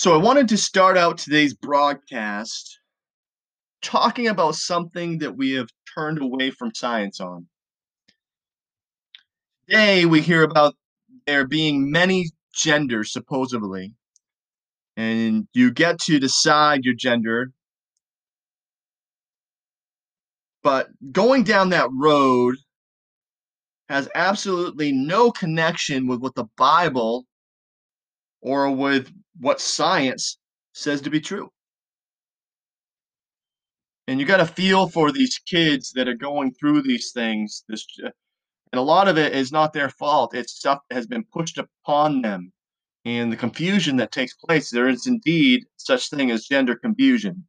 So I wanted to start out today's broadcast talking about something that we have turned away from science on. Today we hear about there being many genders, supposedly, and you get to decide your gender. But going down that road has absolutely no connection with what the Bible or with what science says to be true. And you got to feel for these kids that are going through these things. And a lot of it is not their fault. It's stuff that has been pushed upon them. And the confusion that takes place, there is indeed such thing as gender confusion.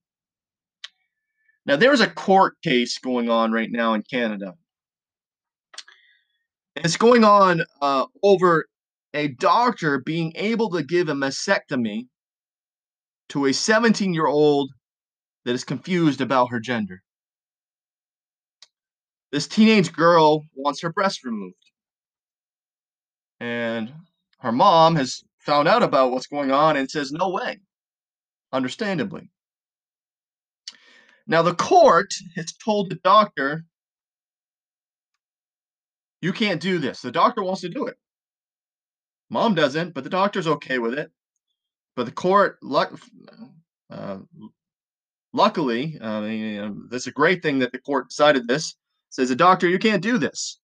Now, there is a court case going on right now in Canada. And it's going on over a doctor being able to give a mastectomy to a 17-year-old that is confused about her gender. This teenage girl wants her breast removed. And her mom has found out about what's going on and says, no way, understandably. Now the court has told the doctor, you can't do this. The doctor wants to do it. Mom doesn't, but the doctor's okay with it. But the court, luckily, I mean, that's a great thing that the court decided this, says, the doctor, you can't do this.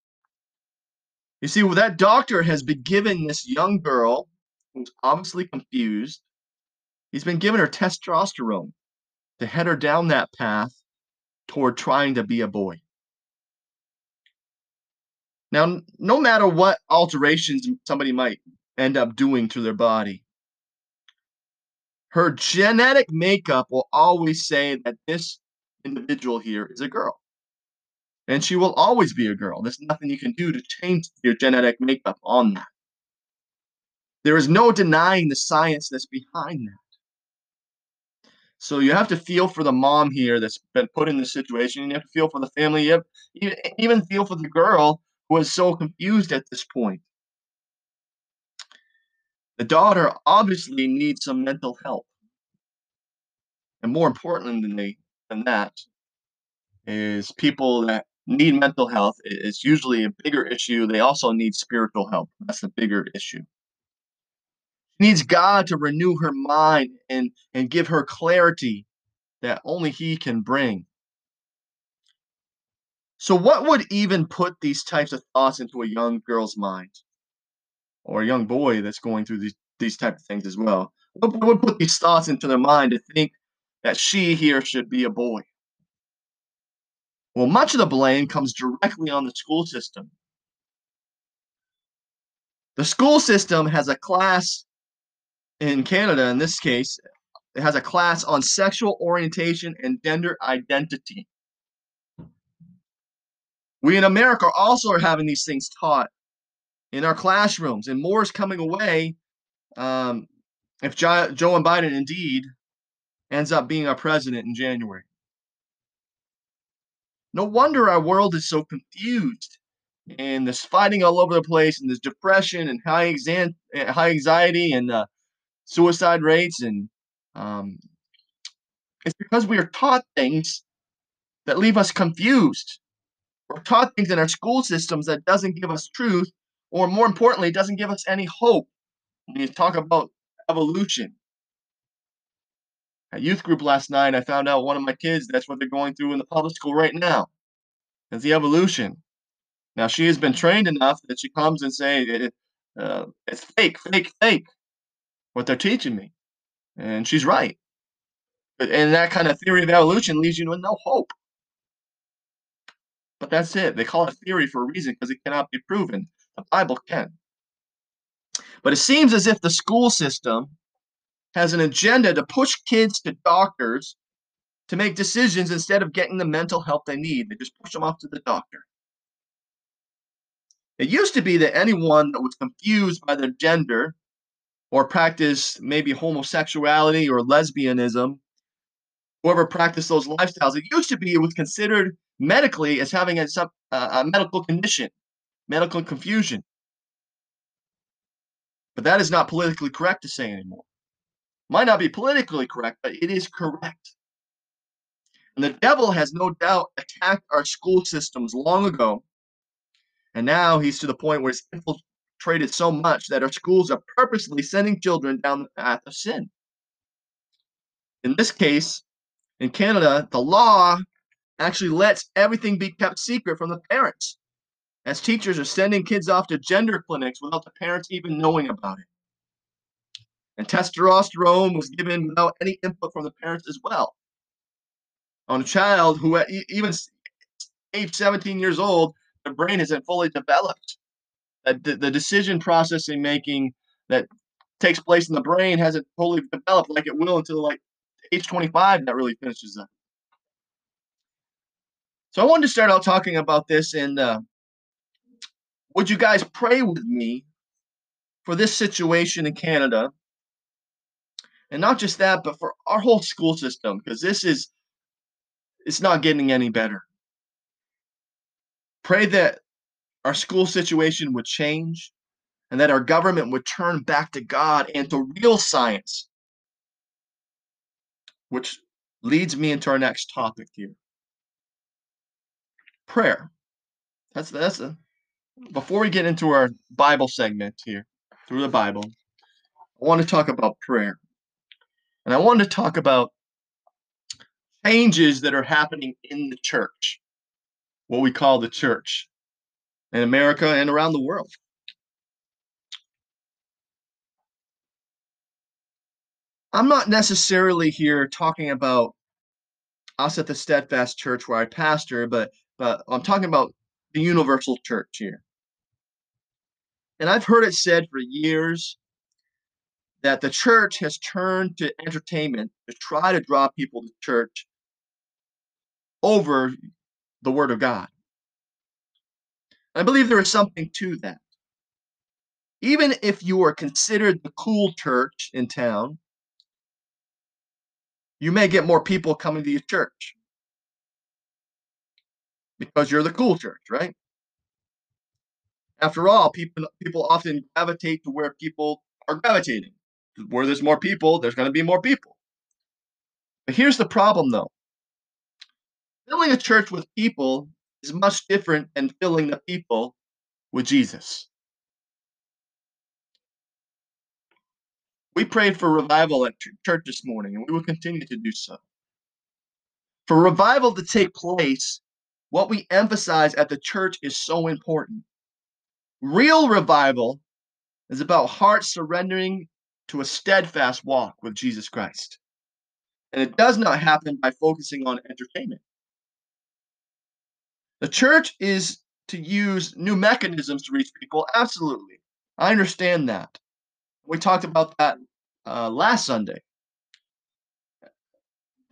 You see, well, that doctor has been giving this young girl, who's obviously confused, he's been giving her testosterone to head her down that path toward trying to be a boy. Now, no matter what alterations somebody might end up doing to their body, her genetic makeup will always say that this individual here is a girl. And she will always be a girl. There's nothing you can do to change your genetic makeup on that. There is no denying the science that's behind that. So you have to feel for the mom here that's been put in this situation. You have to feel for the family. You have even feel for the girl who is so confused at this point. The daughter obviously needs some mental help. And more important than that is people that need mental health. It's usually a bigger issue. They also need spiritual help. That's the bigger issue. She needs God to renew her mind and give her clarity that only He can bring. So what would even put these types of thoughts into a young girl's mind, or a young boy that's going through these type of things as well? What would put these thoughts into their mind to think that she here should be a boy? Well, much of the blame comes directly on the school system. The school system has a class in Canada, in this case, it has a class on sexual orientation and gender identity. We in America also are having these things taught in our classrooms, and more is coming away if Joe and Biden indeed ends up being our president in January. No wonder our world is so confused, and there's fighting all over the place, and there's depression and high anxiety and suicide rates, and it's because we are taught things that leave us confused. We're taught things in our school systems that doesn't give us truth, or more importantly, doesn't give us any hope. When you talk about evolution. At youth group last night, I found out one of my kids, that's what they're going through in the public school right now. It's the evolution. Now, she has been trained enough that she comes and says, it's fake, fake, fake, what they're teaching me. And she's right. And that kind of theory of evolution leaves you with no hope. But that's it. They call it theory for a reason, because it cannot be proven. The Bible can. But it seems as if the school system has an agenda to push kids to doctors to make decisions instead of getting the mental help they need. They just push them off to the doctor. It used to be that anyone that was confused by their gender or practiced maybe homosexuality or lesbianism, whoever practiced those lifestyles, it used to be it was considered medically as having a medical condition, medical confusion. But that is not politically correct to say anymore. Might not be politically correct, but it is correct. And the devil has no doubt attacked our school systems long ago. And now he's to the point where it's infiltrated so much that our schools are purposely sending children down the path of sin. In this case, in Canada, the law actually lets everything be kept secret from the parents, as teachers are sending kids off to gender clinics without the parents even knowing about it. And testosterone was given without any input from the parents as well. On a child who at even age 17 years old, their brain isn't fully developed. The decision processing making that takes place in the brain hasn't fully developed like it will until like age 25 that really finishes up. So I wanted to start out talking about this, and would you guys pray with me for this situation in Canada? And not just that, but for our whole school system, because it's not getting any better. Pray that our school situation would change and that our government would turn back to God and to real science, which leads me into our next topic here. Prayer. That's before we get into our Bible segment here, through the Bible, I want to talk about prayer. And I wanted to talk about changes that are happening in the church, what we call the church in America and around the world. I'm not necessarily here talking about us at the Steadfast Church where I pastor, but I'm talking about the universal church here. And I've heard it said for years that the church has turned to entertainment to try to draw people to church over the Word of God. I believe there is something to that. Even if you are considered the cool church in town, you may get more people coming to your church because you're the cool church, right? After all, people often gravitate to where people are gravitating. Where there's more people, there's going to be more people. But here's the problem, though. Filling a church with people is much different than filling the people with Jesus. We prayed for revival at church this morning, and we will continue to do so. For revival to take place, what we emphasize at the church is so important. Real revival is about hearts surrendering to a steadfast walk with Jesus Christ. And it does not happen by focusing on entertainment. The church is to use new mechanisms to reach people. Absolutely. I understand that. We talked about that last Sunday.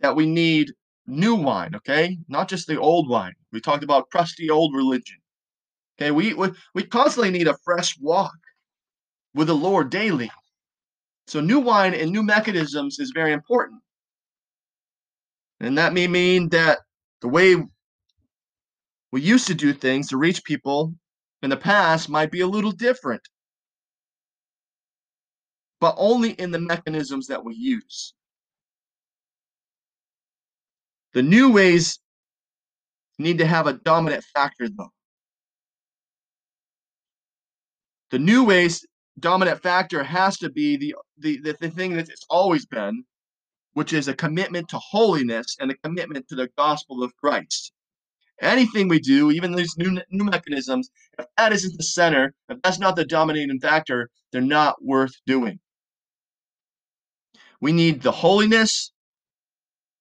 That we need new wine, okay? Not just the old wine. We talked about crusty old religion. Okay, we constantly need a fresh walk with the Lord daily. So new wine and new mechanisms is very important. And that may mean that the way we used to do things to reach people in the past might be a little different, but only in the mechanisms that we use. The new ways You need to have a dominant factor, though. The new way's dominant factor has to be the thing that it's always been, which is a commitment to holiness and a commitment to the gospel of Christ. Anything we do, even these new mechanisms, if that isn't the center, if that's not the dominating factor, they're not worth doing. We need the holiness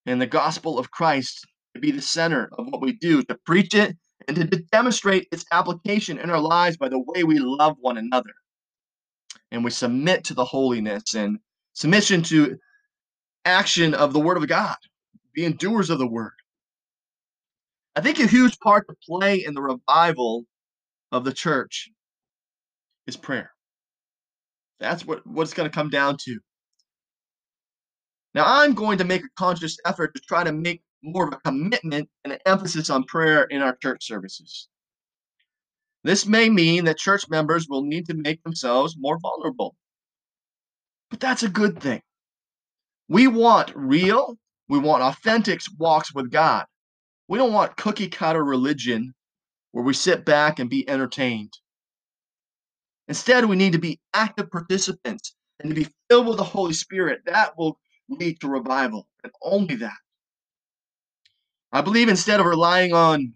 and the gospel of Christ to be the center of what we do, to preach it and to demonstrate its application in our lives by the way we love one another. And we submit to the holiness and submission to action of the word of God, being doers of the word. I think a huge part to play in the revival of the church is prayer. That's what it's going to come down to. Now, I'm going to make a conscious effort to try to make more of a commitment and an emphasis on prayer in our church services. This may mean that church members will need to make themselves more vulnerable, but that's a good thing. We want real, we want authentic walks with God. We don't want cookie-cutter religion where we sit back and be entertained. Instead, we need to be active participants and to be filled with the Holy Spirit. That will lead to revival, and only that. I believe instead of relying on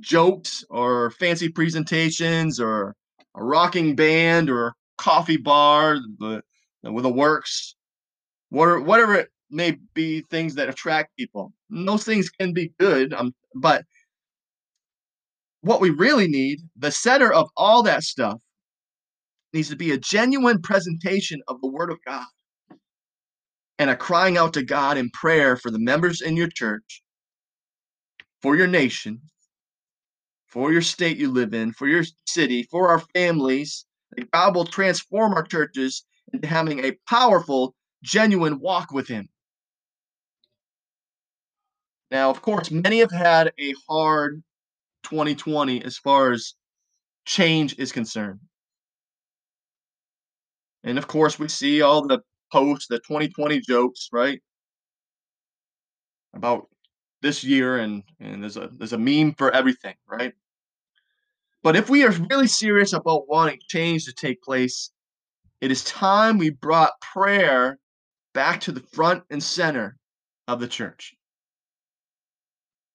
jokes or fancy presentations or a rocking band or a coffee bar with the works, whatever it may be, things that attract people. And those things can be good, but what we really need, the center of all that stuff, needs to be a genuine presentation of the Word of God and a crying out to God in prayer for the members in your church, for your nation, for your state you live in, for your city, for our families, that God will transform our churches into having a powerful, genuine walk with Him. Now, of course, many have had a hard 2020 as far as change is concerned. And of course, we see all the posts, the 2020 jokes, right? About this year, and there's a meme for everything, right? But if we are really serious about wanting change to take place, it is time we brought prayer back to the front and center of the church.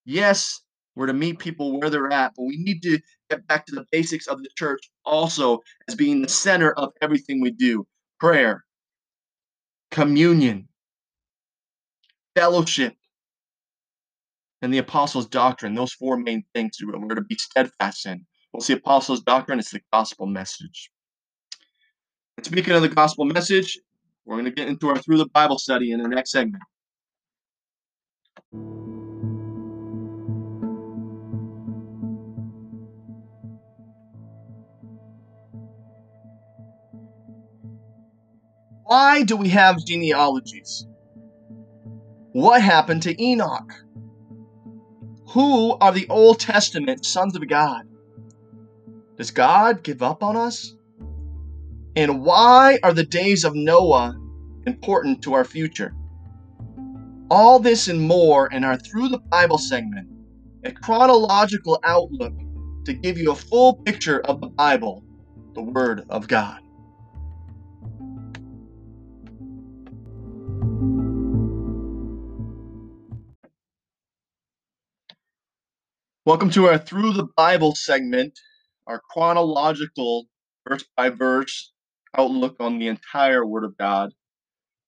Yes, we're to meet people where they're at, but we need to get back to the basics of the church also as being the center of everything we do. Prayer, communion, fellowship, and the apostles' doctrine. Those four main things we're to be steadfast in. What's the apostles' doctrine? It's the gospel message. And speaking of the gospel message, we're going to get into our Through the Bible study in the next segment. Why do we have genealogies? What happened to Enoch? Who are the Old Testament sons of God? Does God give up on us? And why are the days of Noah important to our future? All this and more in our Through the Bible segment, a chronological outlook to give you a full picture of the Bible, the Word of God. Welcome to our Through the Bible segment, our chronological verse by verse outlook on the entire Word of God.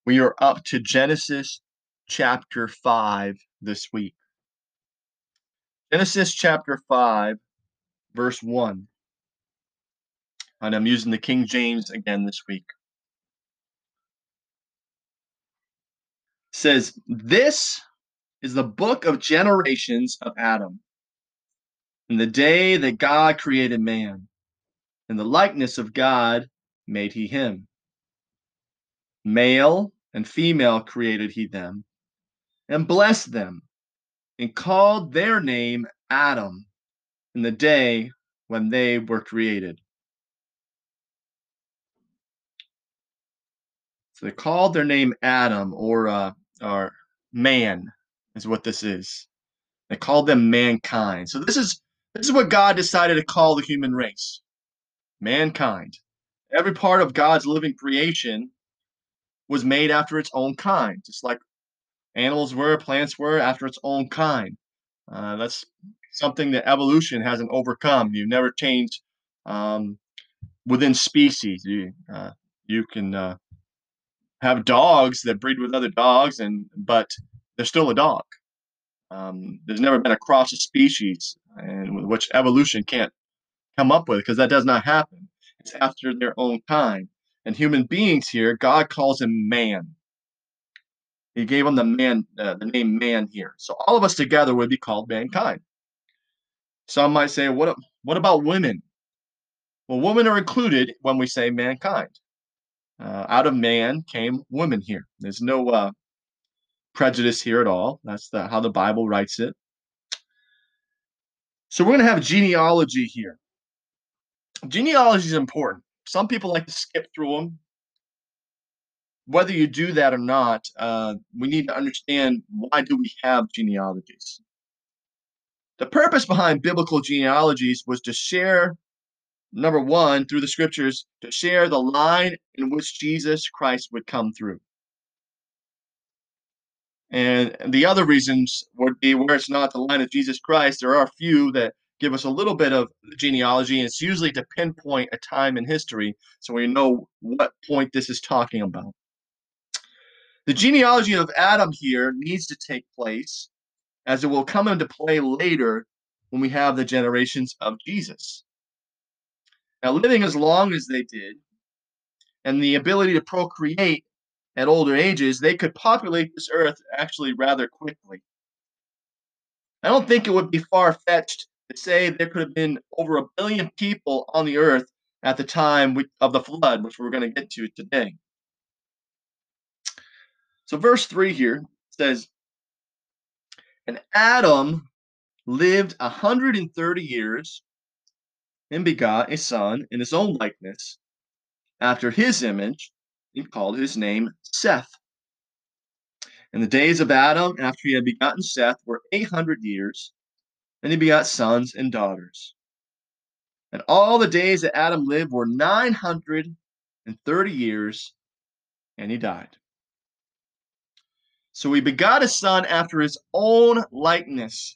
We are up to Genesis chapter 5 this week. Genesis chapter 5, verse 1. And I'm using the King James again this week. It says, "This is the book of generations of Adam, in the day that God created man. In the likeness of God made he him. Male and female created he them, and blessed them, and called their name Adam in the day when they were created." So they called their name Adam, or man, is what this is. and called them mankind. So this is what God decided to call the human race, mankind. Every part of God's living creation was made after its own kind, just like animals were, plants were after its own kind. That's something that evolution hasn't overcome. You've never changed within species. You can have dogs that breed with other dogs, but they're still a dog. There's never been a cross of species, and which evolution can't come up with, because that does not happen. It's after their own kind. And human beings here, God calls him man. He gave him the name man here. So all of us together would be called mankind. Some might say, what about women? Well, women are included when we say mankind. Out of man came woman here. There's no prejudice here at all. That's how the Bible writes it. So we're going to have genealogy here. Genealogy is important. Some people like to skip through them. Whether you do that or not, we need to understand, why do we have genealogies? The purpose behind biblical genealogies was to share, number one, through the scriptures, to share the line in which Jesus Christ would come through. And the other reasons would be where it's not the line of Jesus Christ. There are a few that give us a little bit of genealogy, and it's usually to pinpoint a time in history so we know what point this is talking about. The genealogy of Adam here needs to take place, as it will come into play later when we have the generations of Jesus. Now, living as long as they did, and the ability to procreate at older ages, they could populate this earth actually rather quickly. I don't think it would be far-fetched to say there could have been over 1 billion people on the earth at the time of the flood, which we're going to get to today. So verse 3 here says, and Adam lived 130 years and begot a son in his own likeness, after his image, and called his name Seth. And the days of Adam, after he had begotten Seth, were 800 years, and he begot sons and daughters. And all the days that Adam lived were 930 years, and he died. So he begot a son after his own likeness,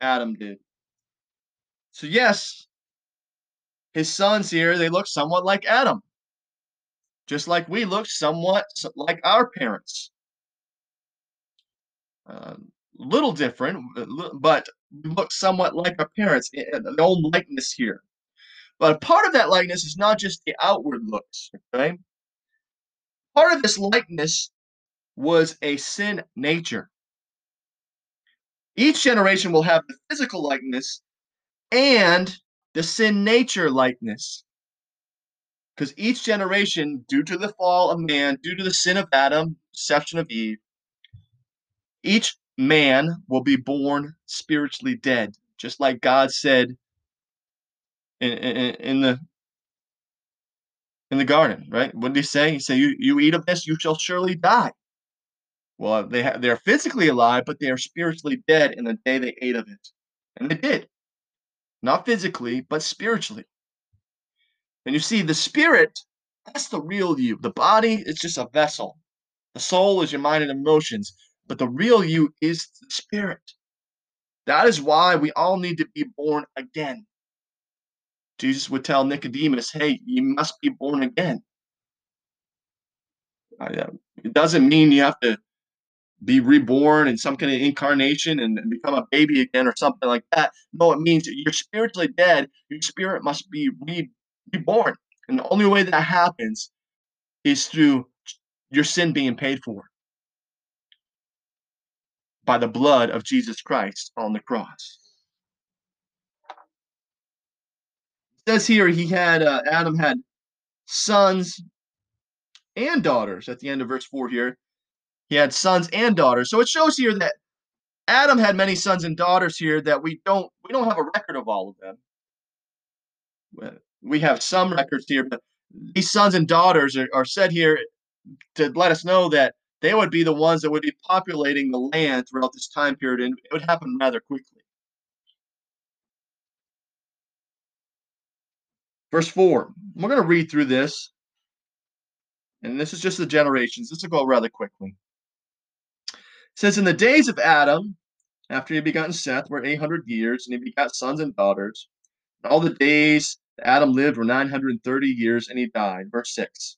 Adam did. So yes, his sons here, they look somewhat like Adam, just like we look somewhat like our parents. Little different, but we look somewhat like our parents, the own likeness here. But part of that likeness is not just the outward looks, okay? Part of this likeness was a sin nature. Each generation will have the physical likeness and the sin nature likeness, because each generation, due to the fall of man, due to the sin of Adam, deception of Eve, each man will be born spiritually dead, just like God said in the garden, right? What did he say? He said, you eat of this, you shall surely die. Well, they're physically alive, but they are spiritually dead in the day they ate of it. And they did. Not physically, but spiritually. And you see, the spirit, that's the real you. The body is just a vessel. The soul is your mind and emotions. But the real you is the spirit. That is why we all need to be born again. Jesus would tell Nicodemus, hey, you must be born again. It doesn't mean you have to be reborn in some kind of incarnation and become a baby again or something like that. No, it means you're spiritually dead. Your spirit must be reborn. And the only way that happens is through your sin being paid for by the blood of Jesus Christ on the cross. It says here he had Adam had sons and daughters at the end of verse 4 here. He had sons and daughters. So it shows here that Adam had many sons and daughters here that we don't have a record of all of them. We have some records here, but these sons and daughters are said here to let us know that they would be the ones that would be populating the land throughout this time period, and it would happen rather quickly. Verse 4, we're going to read through this, and this is just the generations. This will go rather quickly. It says, in the days of Adam, after he had begotten Seth, were 800 years, and he begot sons and daughters. And all the days that Adam lived were 930 years, and he died. Verse 6.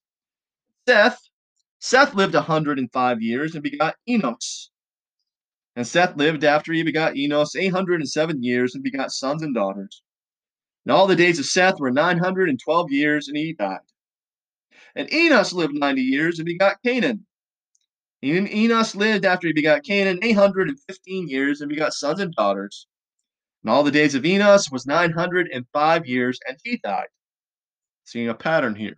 Seth lived 105 years and begot Enos. And Seth lived after he begot Enos 807 years and begot sons and daughters. And all the days of Seth were 912 years, and he died. And Enos lived 90 years and begot Canaan. And Enos lived after he begot Canaan 815 years and begot sons and daughters. And all the days of Enos was 905 years, and he died. Seeing a pattern here.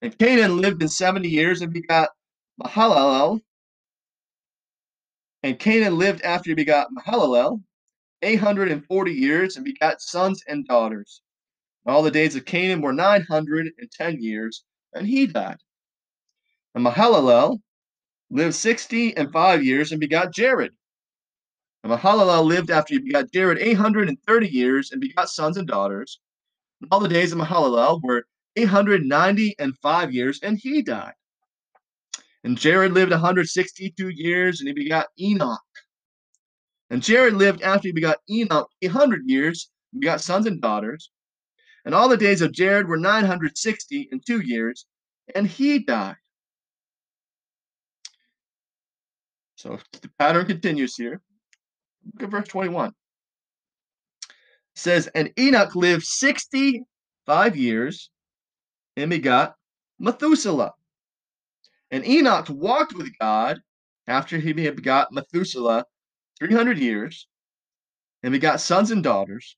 And Canaan lived in 70 years and begot Mahalalel. And Canaan lived after he begot Mahalalel 840 years and begot sons and daughters. And all the days of Canaan were 910 years, and he died. And Mahalalel lived 65 years and begot Jared. And Mahalalel lived after he begot Jared 830 years and begot sons and daughters. And all the days of Mahalalel were 895 years, and he died. And Jared lived 162 years, and he begot Enoch. And Jared lived after he begot Enoch 800 years, and begot sons and daughters. And all the days of Jared were 962 years, and he died. So the pattern continues here. Look at verse 21. It says, and Enoch lived 65 years, and begot Methuselah. And Enoch walked with God after he had begot Methuselah 300 years, and begot sons and daughters.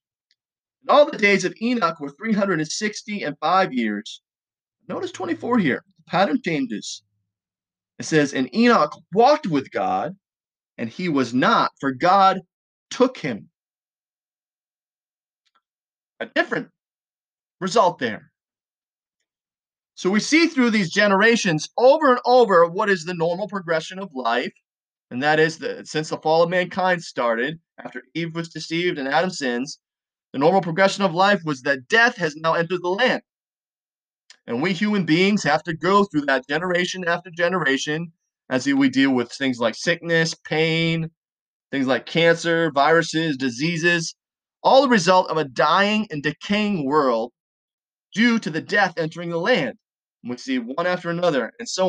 And all the days of Enoch were 365 years. Notice 24 here. The pattern changes. It says, and Enoch walked with God, and he was not, for God took him. A different result there. So we see through these generations over and over what is the normal progression of life, and that is that since the fall of mankind started, after Eve was deceived and Adam sins, the normal progression of life was that death has now entered the land. And we human beings have to go through that generation after generation as we deal with things like sickness, pain, things like cancer, viruses, diseases, all the result of a dying and decaying world due to the death entering the land. We see one after another, and so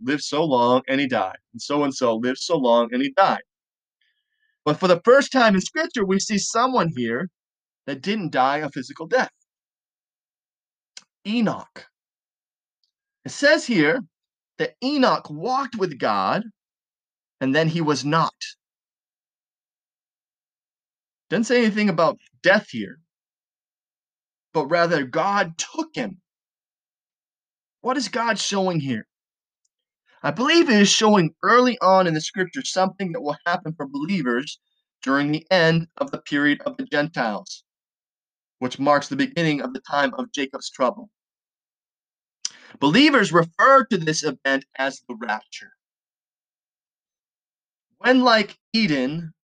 lived so long, and he died. And so lived so long, and he died. But for the first time in Scripture, we see someone here that didn't die a physical death. Enoch. It says here that Enoch walked with God, and then he was not. Doesn't say anything about death here, but rather God took him. What is God showing here? I believe it is showing early on in the Scripture something that will happen for believers during the end of the period of the Gentiles, which marks the beginning of the time of Jacob's trouble. Believers refer to this event as the rapture. When, like Eden,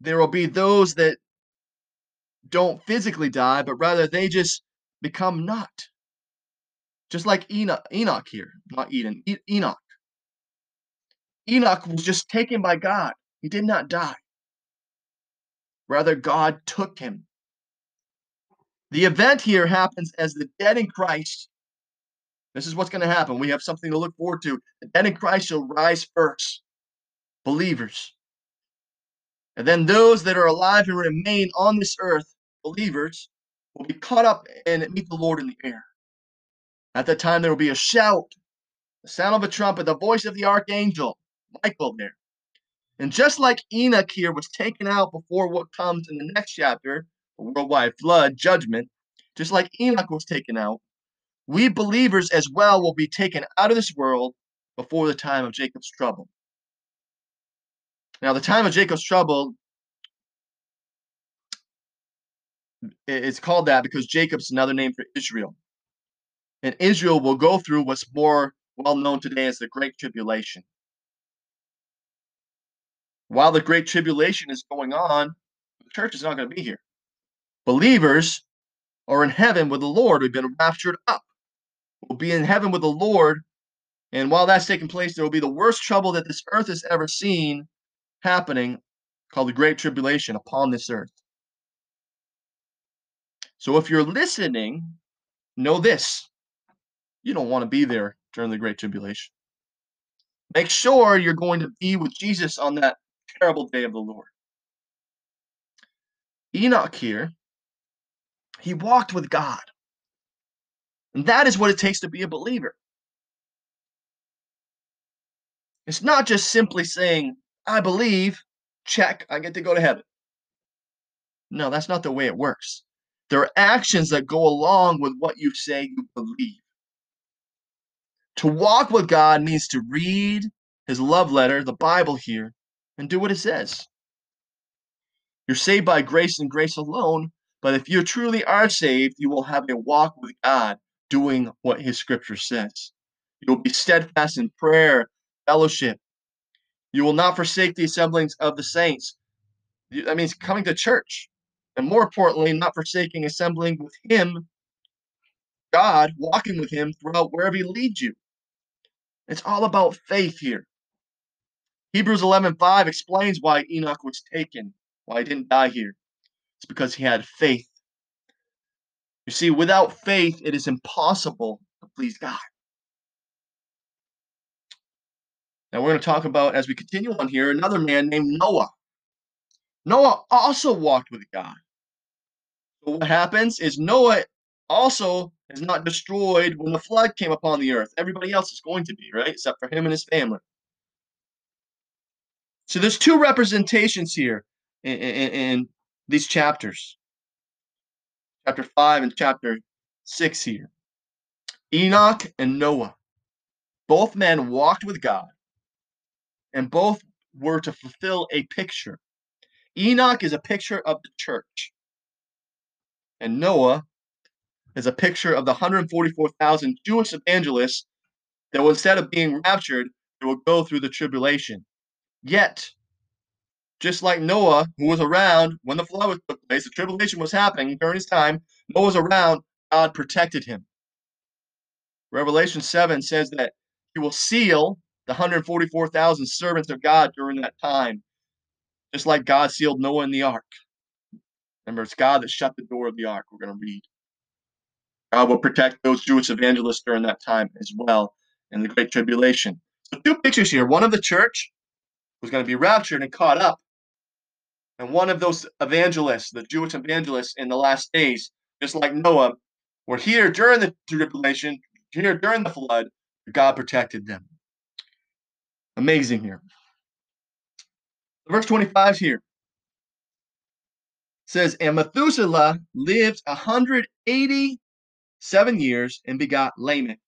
there will be those that don't physically die, but rather they just become not. Just like Enoch here, not Eden, Enoch. Enoch was just taken by God. He did not die. Rather, God took him. The event here happens as the dead in Christ. This is what's going to happen. We have something to look forward to. The dead in Christ shall rise first, believers. And then those that are alive and remain on this earth, believers, will be caught up and meet the Lord in the air. At that time, there will be a shout, the sound of a trumpet, the voice of the archangel, Michael there. And just like Enoch here was taken out before what comes in the next chapter, the worldwide flood, judgment, just like Enoch was taken out, we believers as well will be taken out of this world before the time of Jacob's trouble. Now, the time of Jacob's trouble, it's called that because Jacob's another name for Israel. And Israel will go through what's more well known today as the Great Tribulation. While the Great Tribulation is going on, the church is not going to be here. Believers are in heaven with the Lord. We've been raptured up. We'll be in heaven with the Lord. And while that's taking place, there will be the worst trouble that this earth has ever seen happening, called the Great Tribulation, upon this earth. So if you're listening, know this. You don't want to be there during the Great Tribulation. Make sure you're going to be with Jesus on that terrible day of the Lord. Enoch here, he walked with God. And that is what it takes to be a believer. It's not just simply saying, I believe, check, I get to go to heaven. No, that's not the way it works. There are actions that go along with what you say you believe. To walk with God means to read his love letter, the Bible here, and do what it says. You're saved by grace and grace alone, but if you truly are saved, you will have a walk with God, doing what his scripture says. You will be steadfast in prayer, fellowship. You will not forsake the assemblings of the saints. That means coming to church. And more importantly, not forsaking assembling with him, God, walking with him throughout wherever he leads you. It's all about faith here. Hebrews 11:5 explains why Enoch was taken, why he didn't die here. It's because he had faith. You see, without faith, it is impossible to please God. Now we're going to talk about, as we continue on here, another man named Noah. Noah also walked with God. So what happens is Noah also is not destroyed when the flood came upon the earth. Everybody else is going to be, right? Except for him and his family. So there's two representations here in these chapters. Chapter 5 and chapter 6 here. Enoch and Noah. Both men walked with God. And both were to fulfill a picture. Enoch is a picture of the church. And Noah is a picture of the 144,000 Jewish evangelists that will, instead of being raptured, they will go through the tribulation. Yet, just like Noah, who was around when the flood took place, the tribulation was happening during his time, Noah was around, God protected him. Revelation 7 says that he will seal the 144,000 servants of God during that time. Just like God sealed Noah in the ark. Remember, it's God that shut the door of the ark. We're going to read. God will protect those Jewish evangelists during that time as well in the Great Tribulation. So two pictures here. One of the church was going to be raptured and caught up. And one of those evangelists, the Jewish evangelists in the last days, just like Noah, were here during the tribulation, here during the flood, but God protected them. Amazing here. Verse 25 here says, and Methuselah lived 187 years and begot Lamech.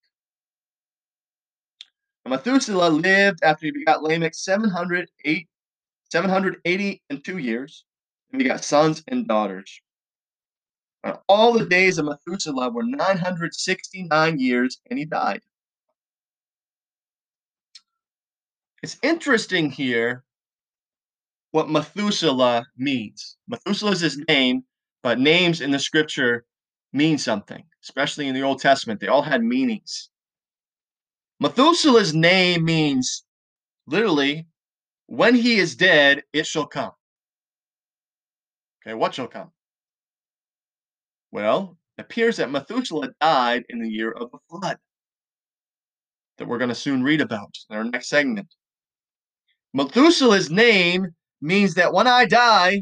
And Methuselah lived after he begot Lamech 782 years and begot sons and daughters. And all the days of Methuselah were 969 years and he died. It's interesting here what Methuselah means. Methuselah is his name, but names in the scripture mean something, especially in the Old Testament. They all had meanings. Methuselah's name means literally, when he is dead, it shall come. Okay, what shall come? Well, it appears that Methuselah died in the year of the flood that we're going to soon read about in our next segment. Methuselah's name means that when I die,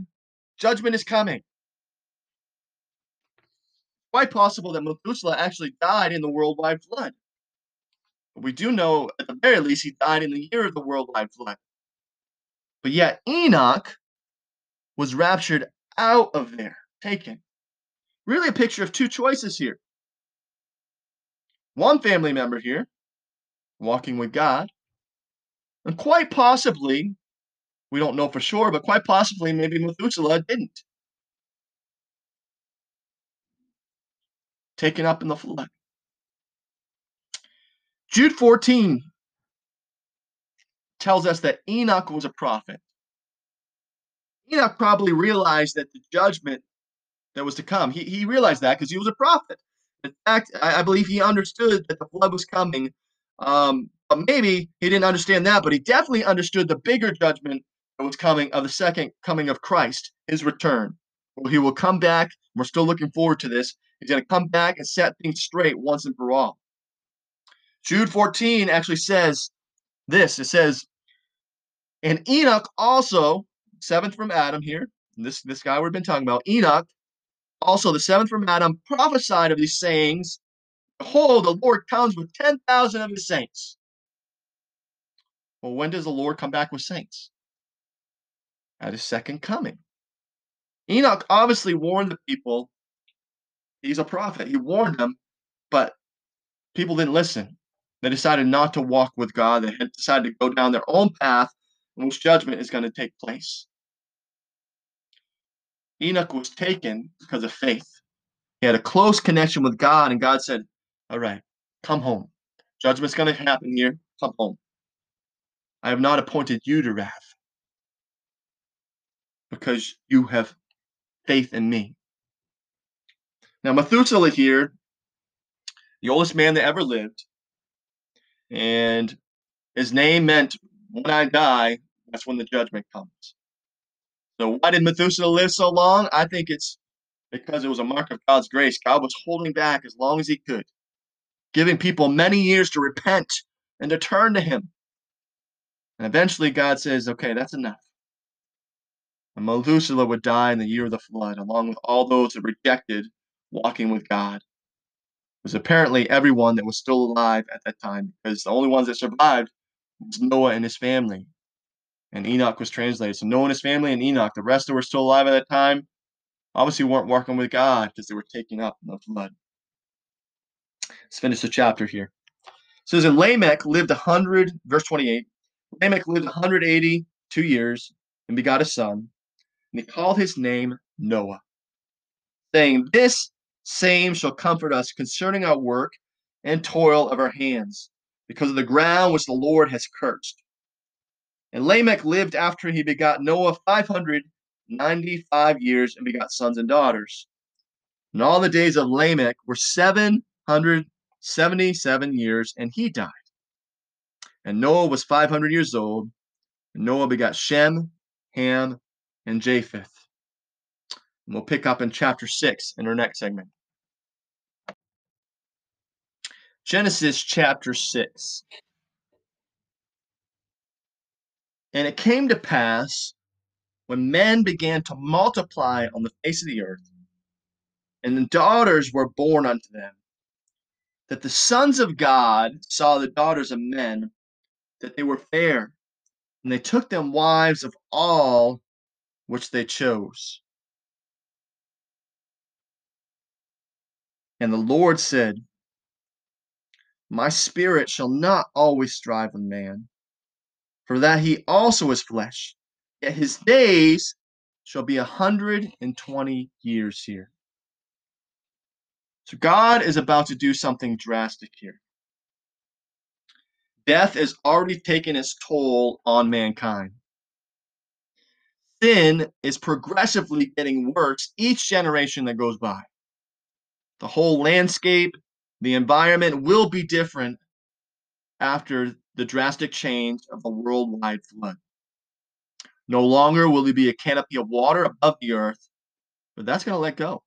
judgment is coming. Quite possible that Methuselah actually died in the worldwide flood. But we do know, at the very least, he died in the year of the worldwide flood. But yet, Enoch was raptured out of there, taken. Really a picture of two choices here. One family member here, walking with God, and quite possibly, we don't know for sure, but quite possibly maybe Methuselah didn't. Taken up in the flood. Jude 14 tells us that Enoch was a prophet. Enoch probably realized that the judgment that was to come, he realized that because he was a prophet. In fact, I believe he understood that the flood was coming. But maybe he didn't understand that, but he definitely understood the bigger judgment that was coming of the second coming of Christ, his return. Well, he will come back. We're still looking forward to this. He's going to come back and set things straight once and for all. Jude 14 actually says this. It says, and Enoch also, seventh from Adam here, this guy we've been talking about, Enoch, also the seventh from Adam, prophesied of these sayings, behold, the Lord comes with 10,000 of his saints. Well, when does the Lord come back with saints? At his second coming. Enoch obviously warned the people. He's a prophet. He warned them, but people didn't listen. They decided not to walk with God. They had decided to go down their own path, in which judgment is going to take place. Enoch was taken because of faith. He had a close connection with God, and God said, all right, come home. Judgment's going to happen here. Come home. I have not appointed you to wrath because you have faith in me. Now, Methuselah here, the oldest man that ever lived, and his name meant, when I die, that's when the judgment comes. So why did Methuselah live so long? I think it's because it was a mark of God's grace. God was holding back as long as he could, giving people many years to repent and to turn to him. And eventually God says, okay, that's enough. And Methuselah would die in the year of the flood, along with all those that rejected walking with God. It was apparently everyone that was still alive at that time, because the only ones that survived was Noah and his family. And Enoch was translated. So Noah and his family and Enoch, the rest that were still alive at that time, obviously weren't walking with God because they were taken up in the flood. Let's finish the chapter here. It says, and Lamech lived 100, verse 28. Lamech lived 182 years and begot a son. And he called his name Noah, saying, this same shall comfort us concerning our work and toil of our hands, because of the ground which the Lord has cursed. And Lamech lived after he begot Noah 595 years and begot sons and daughters. And all the days of Lamech were 777 years, and he died. And Noah was 500 years old. And Noah begot Shem, Ham, and Japheth. And we'll pick up in chapter 6 in our next segment. Genesis chapter 6. And it came to pass, when men began to multiply on the face of the earth, and the daughters were born unto them, that the sons of God saw the daughters of men, that they were fair, and they took them wives of all which they chose. And the Lord said, my spirit shall not always strive with man, for that he also is flesh, yet his days shall be 120 years here. So God is about to do something drastic here. Death has already taken its toll on mankind. Sin is progressively getting worse each generation that goes by. The whole landscape, the environment will be different after the drastic change of the worldwide flood. No longer will there be a canopy of water above the earth, but that's going to let go.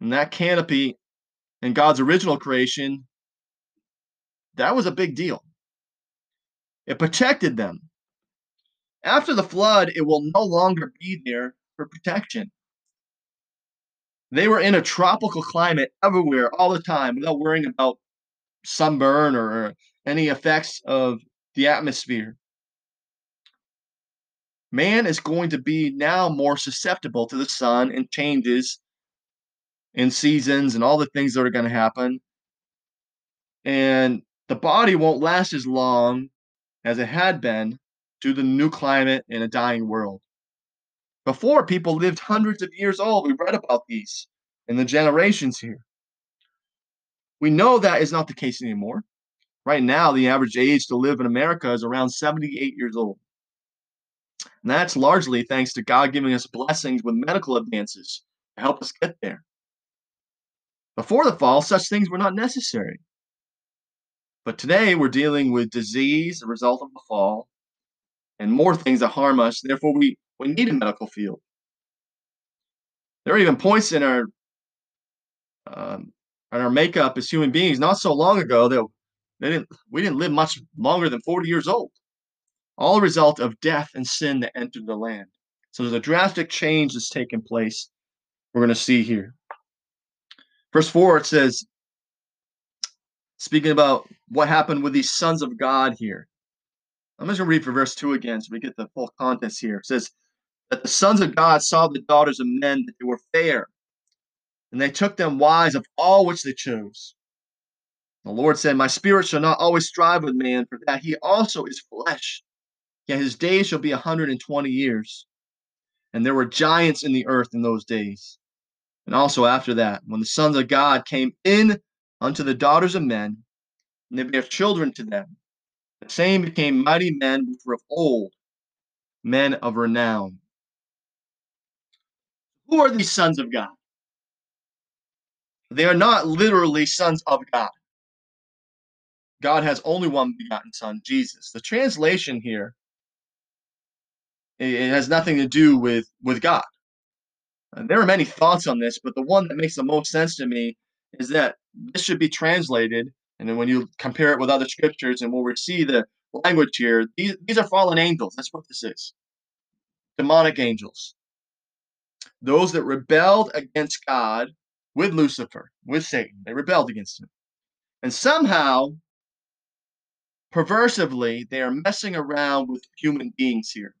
And that canopy in God's original creation, that was a big deal. It protected them. After the flood, it will no longer be there for protection. They were in a tropical climate everywhere, all the time, without worrying about sunburn or any effects of the atmosphere. Man is going to be now more susceptible to the sun and changes in seasons and all the things that are going to happen. And the body won't last as long as it had been due to the new climate in a dying world. Before, people lived hundreds of years old. We read about these in the generations here. We know that is not the case anymore. Right now, the average age to live in America is around 78 years old. And that's largely thanks to God giving us blessings with medical advances to help us get there. Before the fall, such things were not necessary. But today, we're dealing with disease, the result of the fall, and more things that harm us. Therefore, we need a medical field. There are even points in our makeup as human beings not so long ago that we didn't live much longer than 40 years old. All a result of death and sin that entered the land. So there's a drastic change that's taken place we're going to see here. Verse 4, it says, speaking about what happened with these sons of God here. I'm just going to read for verse 2 again so we get the full context here. It says, that the sons of God saw the daughters of men, that they were fair, and they took them wives of all which they chose. The Lord said, my spirit shall not always strive with man, for that he also is flesh. Yet his days shall be 120 years. And there were giants in the earth in those days. And also after that, when the sons of God came in unto the daughters of men, and they bare children to them, the same became mighty men which were of old, men of renown. Who are these sons of God? They are not literally sons of God. God has only one begotten son, Jesus. The translation here, it has nothing to do with God. And there are many thoughts on this, but the one that makes the most sense to me is that this should be translated, and then when you compare it with other scriptures, and we'll see the language here, these are fallen angels. That's what this is. Demonic angels. Those that rebelled against God with Lucifer, with Satan. They rebelled against him. And somehow, perversively, they are messing around with human beings here.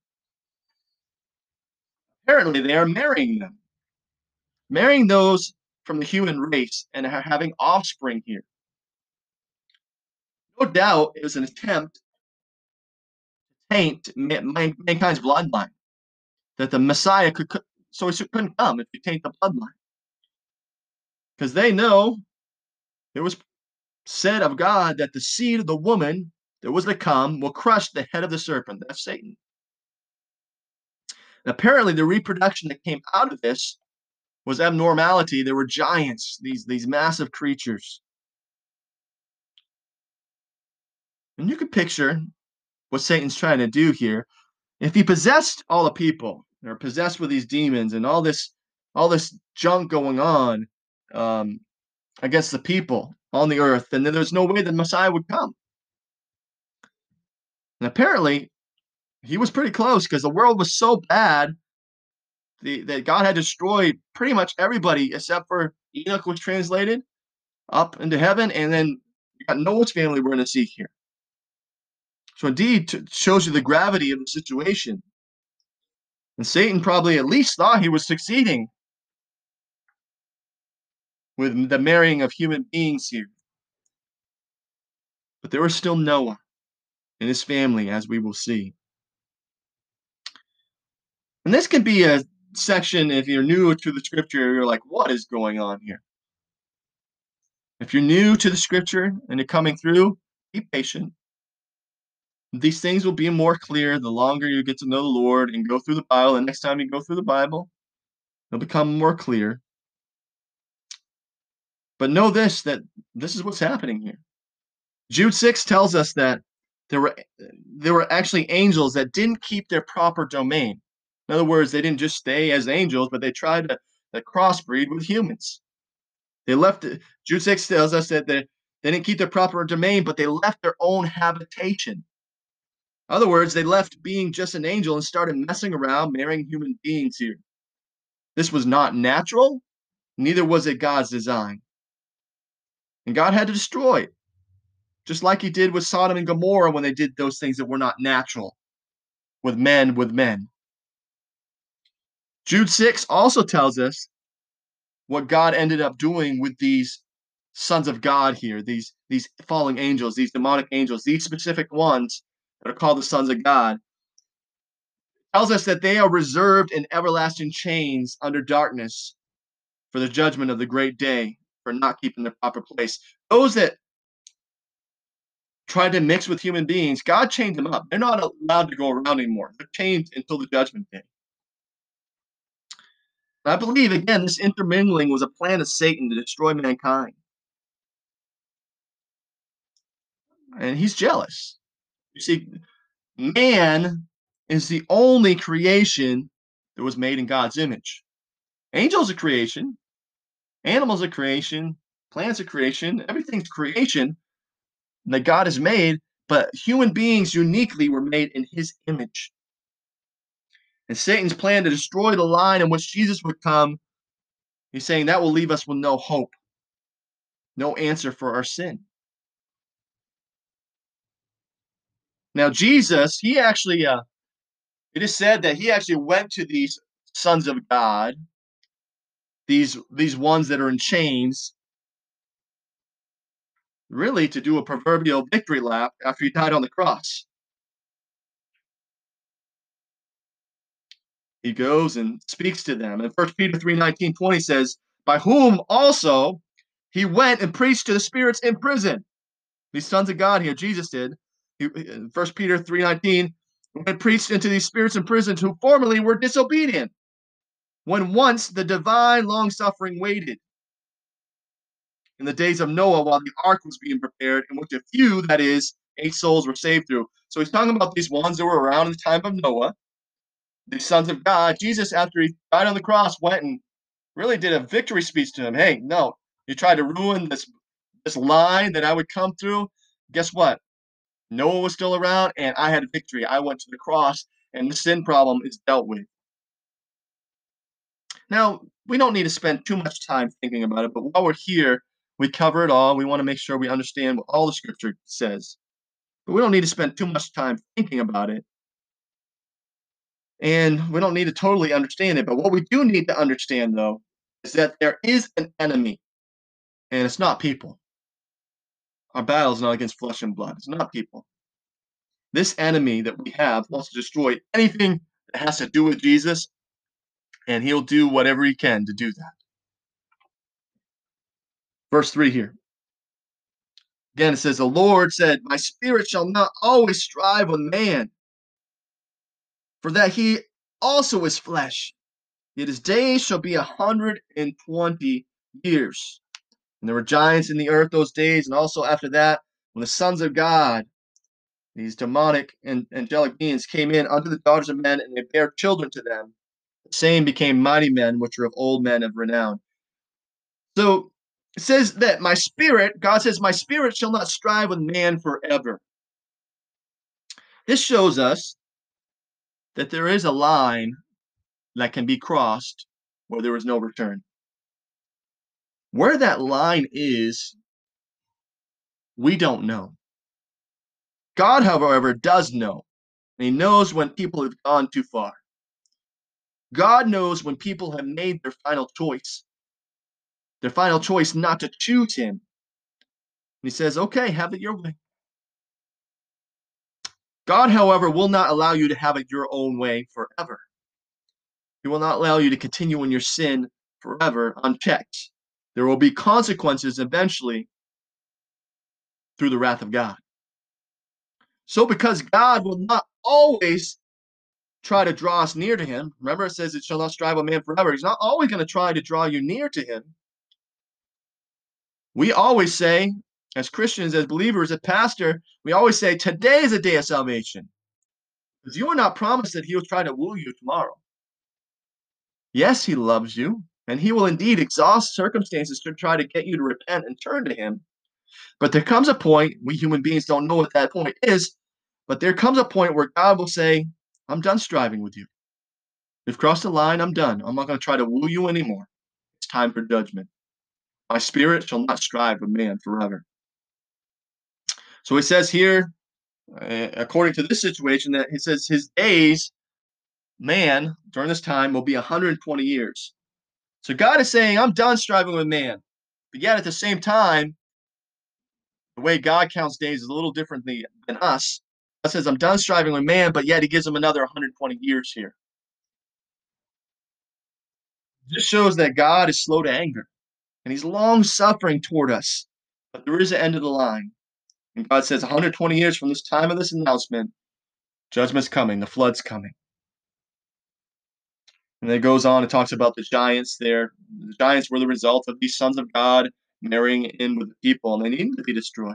Apparently, they are marrying them. Marrying those from the human race and are having offspring here. No doubt it was an attempt to taint mankind's bloodline. That the Messiah couldn't come if you taint the bloodline. Because they know it was said of God that the seed of the woman that was to come will crush the head of the serpent, that's Satan. And apparently the reproduction that came out of this was abnormality. There were giants, these massive creatures. And you can picture what Satan's trying to do here. If he possessed all the people, or possessed with these demons and all this junk going on against the people on the earth, and then there's no way the Messiah would come. And apparently, he was pretty close, because the world was so bad that God had destroyed pretty much everybody except for Enoch was translated up into heaven, and then you got Noah's family we're going to see here. So indeed, it shows you the gravity of the situation. And Satan probably at least thought he was succeeding with the marrying of human beings here. But there was still Noah and his family, as we will see. And this can be a section, if you're new to the scripture, you're like, what is going on here? If you're new to the scripture and you're coming through, be patient. These things will be more clear the longer you get to know the Lord and go through the Bible. And next time you go through the Bible, they'll become more clear. But know this, that this is what's happening here. Jude 6 tells us that there were actually angels that didn't keep their proper domain. In other words, they didn't just stay as angels, but they tried to crossbreed with humans. They left. Jude 6 tells us that they didn't keep their proper domain, but they left their own habitation. In other words, they left being just an angel and started messing around, marrying human beings here. This was not natural, neither was it God's design. And God had to destroy it, just like he did with Sodom and Gomorrah when they did those things that were not natural, with men. Jude 6 also tells us what God ended up doing with these sons of God here, these fallen angels, these demonic angels, these specific ones that are called the sons of God. It tells us that they are reserved in everlasting chains under darkness for the judgment of the great day, for not keeping their proper place. Those that tried to mix with human beings, God chained them up. They're not allowed to go around anymore. They're chained until the judgment day. And I believe, again, this intermingling was a plan of Satan to destroy mankind. And he's jealous. You see, man is the only creation that was made in God's image. Angels are creation. Animals are creation. Plants are creation. Everything's creation that God has made, but human beings uniquely were made in his image. And Satan's plan to destroy the line in which Jesus would come, he's saying that will leave us with no hope, no answer for our sin. Now, Jesus, he actually, it is said that he actually went to these sons of God, these ones that are in chains, really to do a proverbial victory lap after he died on the cross. He goes and speaks to them. And 1 Peter 3:19-20 says, by whom also he went and preached to the spirits in prison. These sons of God here, Jesus did. 1 Peter 3:19, and preached into these spirits in prison who formerly were disobedient, when once the divine long-suffering waited in the days of Noah while the ark was being prepared, in which a few, that is, 8 souls were saved through. So he's talking about these ones that were around in the time of Noah, the sons of God. Jesus, after he died on the cross, went and really did a victory speech to them. Hey, no, you tried to ruin this line that I would come through. Guess what? Noah was still around, and I had a victory. I went to the cross, and the sin problem is dealt with. Now, we don't need to spend too much time thinking about it, but while we're here, we cover it all. We want to make sure we understand what all the Scripture says. But we don't need to spend too much time thinking about it. And we don't need to totally understand it. But what we do need to understand, though, is that there is an enemy, and it's not people. Our battle is not against flesh and blood. It's not people. This enemy that we have wants to destroy anything that has to do with Jesus, and he'll do whatever he can to do that. Verse 3 here. Again, it says, the Lord said, my spirit shall not always strive with man, for that he also is flesh, yet his days shall be 120 years. And there were giants in the earth those days, and also after that, when the sons of God, these demonic and angelic beings, came in unto the daughters of men, and they bare children to them. The same became mighty men, which are of old, men of renown. So it says that my spirit, God says, my spirit shall not strive with man forever. This shows us that there is a line that can be crossed where there is no return. Where that line is, we don't know. God, however, does know. And he knows when people have gone too far. God knows when people have made their final choice not to choose him. And he says, okay, have it your way. God, however, will not allow you to have it your own way forever. He will not allow you to continue in your sin forever unchecked. There will be consequences eventually through the wrath of God. So because God will not always try to draw us near to him, remember it says it shall not strive with man forever. He's not always going to try to draw you near to him. We always say, as Christians, as believers, as pastor, we always say today is a day of salvation. Because you are not promised that he will try to woo you tomorrow. Yes, he loves you. And he will indeed exhaust circumstances to try to get you to repent and turn to him. But there comes a point, we human beings don't know what that point is, but there comes a point where God will say, I'm done striving with you. We've crossed the line, I'm done. I'm not going to try to woo you anymore. It's time for judgment. My spirit shall not strive with man forever. So he says here, according to this situation, that he says his days, man, during this time will be 120 years. So God is saying, I'm done striving with man. But yet at the same time, the way God counts days is a little different than us. God says, I'm done striving with man, but yet he gives him another 120 years here. This shows that God is slow to anger, and he's long-suffering toward us. But there is an end to the line. And God says 120 years from this time of this announcement, judgment's coming, the flood's coming. And then it goes on and talks about the giants there. The giants were the result of these sons of God marrying in with the people, and they needed to be destroyed.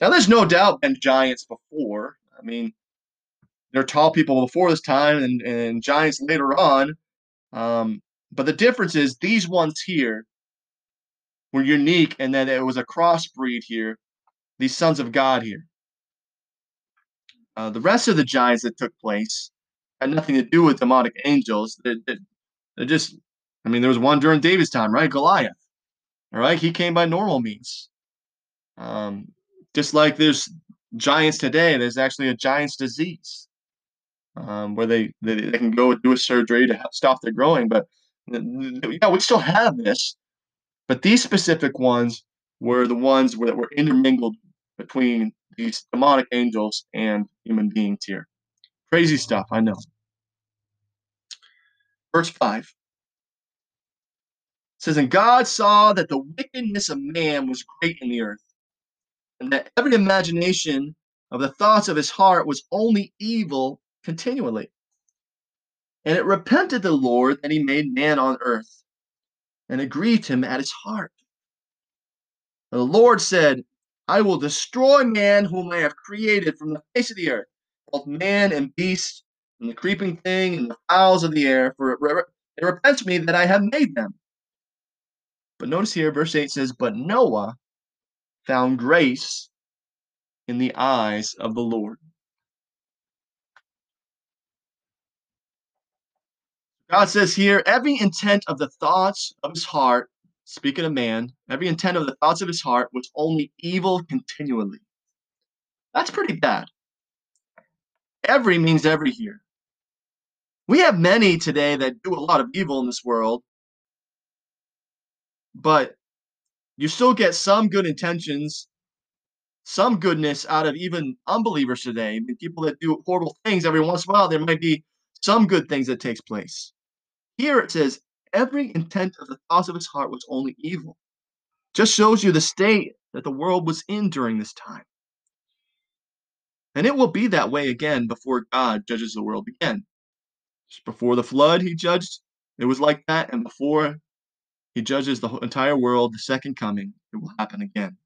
Now, there's no doubt been giants before. I mean, there are tall people before this time and giants later on. But the difference is these ones here were unique in that it was a crossbreed here, these sons of God here. The rest of the giants that took place had nothing to do with demonic angels. They're just, I mean, there was one during David's time, right? Goliath. All right, he came by normal means. Just like there's giants today, there's actually a giant's disease where they can go do a surgery to stop their growing. But yeah, we still have this. But these specific ones were the ones that were intermingled between these demonic angels and human beings here. Crazy stuff, I know. Verse 5 says, "And God saw that the wickedness of man was great in the earth, and that every imagination of the thoughts of his heart was only evil continually. And it repented the Lord that he made man on earth, and it grieved him at his heart. And the Lord said, I will destroy man whom I have created from the face of the earth, both man and beast, and the creeping thing, and the fowls of the air, for it repents me that I have made them." But notice here, verse 8 says, "But Noah found grace in the eyes of the Lord." God says here, every intent of the thoughts of his heart, speaking of man, every intent of the thoughts of his heart was only evil continually. That's pretty bad. Every means every here. We have many today that do a lot of evil in this world, but you still get some good intentions, some goodness out of even unbelievers today. I mean, people that do horrible things, every once in a while, there might be some good things that takes place. Here it says, every intent of the thoughts of his heart was only evil. Just shows you the state that the world was in during this time. And it will be that way again before God judges the world again. Just before the flood, he judged. It was like that. And before he judges the entire world, the second coming, it will happen again.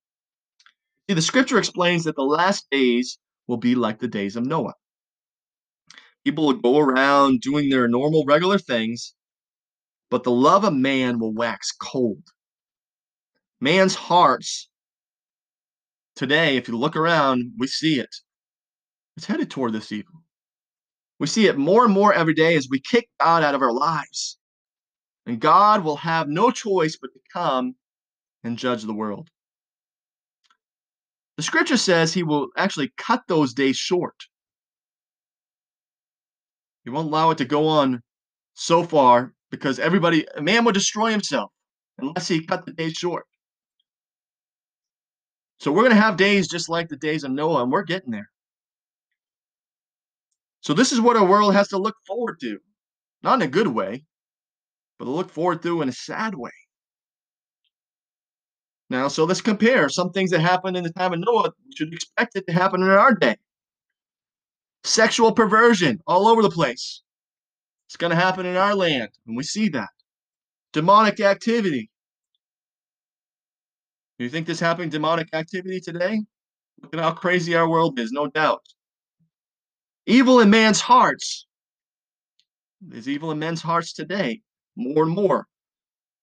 See, the scripture explains that the last days will be like the days of Noah. People will go around doing their normal, regular things, but the love of man will wax cold. Man's hearts, today, if you look around, we see it. It's headed toward this evil. We see it more and more every day as we kick God out of our lives. And God will have no choice but to come and judge the world. The scripture says he will actually cut those days short. He won't allow it to go on so far because man will destroy himself unless he cut the days short. So we're going to have days just like the days of Noah, and we're getting there. So this is what our world has to look forward to. Not in a good way, but to look forward to in a sad way. Now, so let's compare some things that happened in the time of Noah. We should expect it to happen in our day. Sexual perversion all over the place. It's going to happen in our land, and we see that. Demonic activity. Do you think this happening demonic activity today? Look at how crazy our world is, no doubt. Evil in man's hearts. There's evil in men's hearts today, more and more.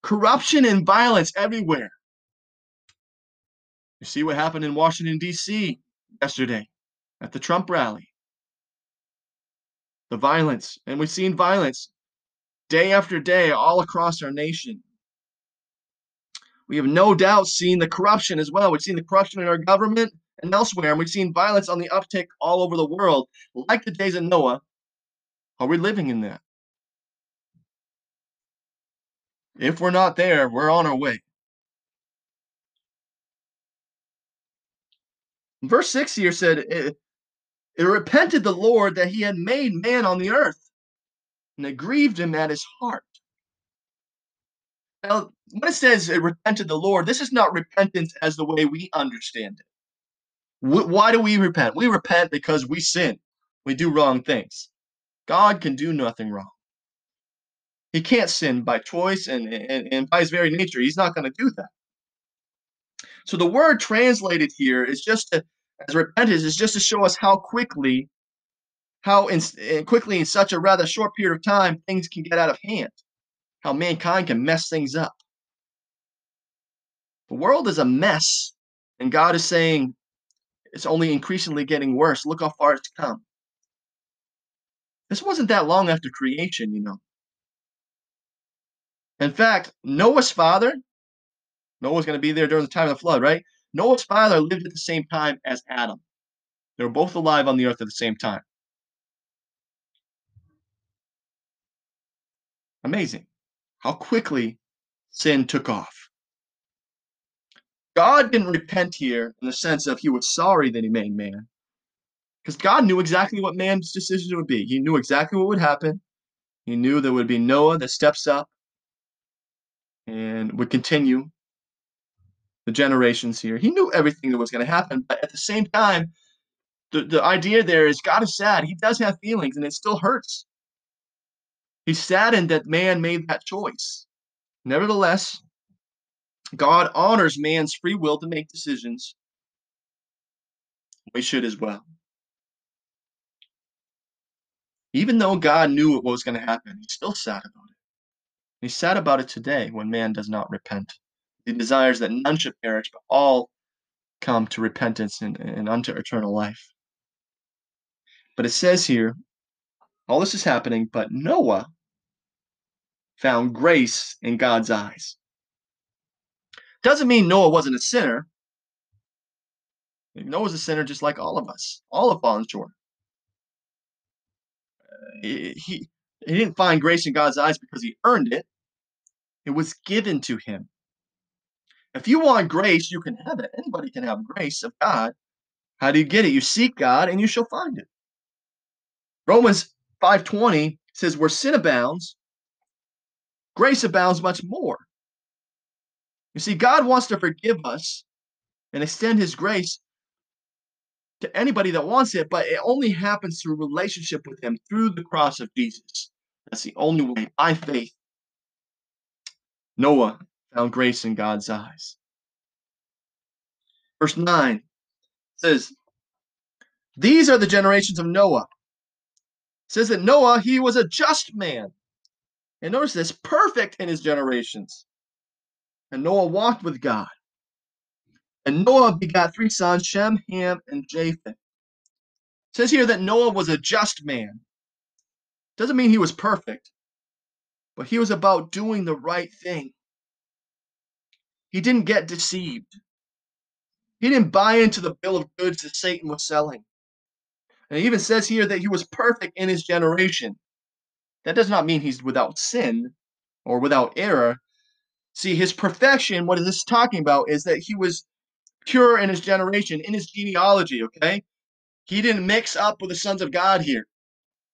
Corruption and violence everywhere. You see what happened in Washington, D.C. yesterday at the Trump rally. The violence, and we've seen violence day after day all across our nation. We have no doubt seen the corruption as well. We've seen the corruption in our government and elsewhere, and we've seen violence on the uptick all over the world. Like the days of Noah, are we living in that? If we're not there, we're on our way. Verse 6 here said, it repented the Lord that he had made man on the earth, and it grieved him at his heart. Now, when it says it repented the Lord, this is not repentance as the way we understand it. Why do we repent? We repent because we sin. We do wrong things. God can do nothing wrong. He can't sin by choice and by his very nature. He's not going to do that. So the word translated here is just to, as repentance, is just to show us how quickly in such a rather short period of time things can get out of hand, how mankind can mess things up. The world is a mess, and God is saying it's only increasingly getting worse. Look how far it's come. This wasn't that long after creation, you know. In fact, Noah's father, Noah's going to be there during the time of the flood, right? Noah's father lived at the same time as Adam. They were both alive on the earth at the same time. Amazing how quickly sin took off. God didn't repent here in the sense of he was sorry that he made man, because God knew exactly what man's decision would be. He knew exactly what would happen. He knew there would be Noah that steps up and would continue the generations here. He knew everything that was going to happen, but at the same time, the idea there is God is sad. He does have feelings, and it still hurts. He's saddened that man made that choice. Nevertheless, God honors man's free will to make decisions. We should as well. Even though God knew what was going to happen, he's still sad about it. He's sad about it today when man does not repent. He desires that none should perish, but all come to repentance and unto eternal life. But it says here, all this is happening, but Noah found grace in God's eyes. Doesn't mean Noah wasn't a sinner. Noah's a sinner just like all of us. All have fallen short. He didn't find grace in God's eyes because he earned it. It was given to him. If you want grace, you can have it. Anybody can have grace of God. How do you get it? You seek God and you shall find it. Romans 5:20 says, where sin abounds, grace abounds much more. You see, God wants to forgive us and extend his grace to anybody that wants it, but it only happens through relationship with him, through the cross of Jesus. That's the only way, by faith. Noah found grace in God's eyes. Verse 9 says, these are the generations of Noah. It says that Noah, he was a just man. And notice this, perfect in his generations. And Noah walked with God. And Noah begot three sons, Shem, Ham, and Japheth. It says here that Noah was a just man. Doesn't mean he was perfect, but he was about doing the right thing. He didn't get deceived. He didn't buy into the bill of goods that Satan was selling. And it even says here that he was perfect in his generation. That does not mean he's without sin or without error. See, his perfection, what is this talking about, is that he was pure in his generation, in his genealogy, okay? He didn't mix up with the sons of God here.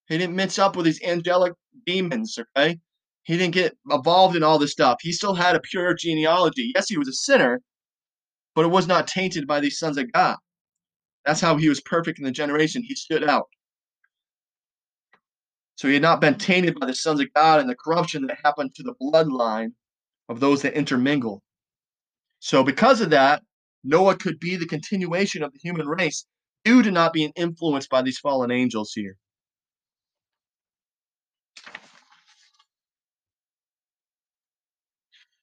He didn't mix up with these angelic demons, okay? He didn't get involved in all this stuff. He still had a pure genealogy. Yes, he was a sinner, but it was not tainted by these sons of God. That's how he was perfect in the generation. He stood out. So he had not been tainted by the sons of God and the corruption that happened to the bloodline of those that intermingle. So because of that, Noah could be the continuation of the human race due to not being influenced by these fallen angels here.